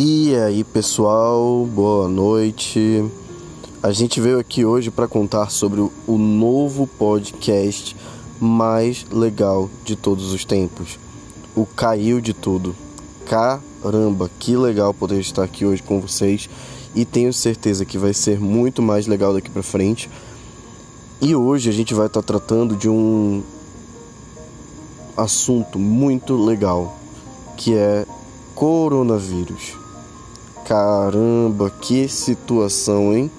E aí pessoal, boa noite. A gente veio aqui hoje para contar sobre o novo podcast mais legal de todos os tempos, o Caio de Tudo. Caramba, que legal poder estar aqui hoje com vocês e tenho certeza que vai ser muito mais legal daqui para frente. E hoje a gente vai estar tratando de um assunto muito legal, que é coronavírus. Caramba, que situação, hein?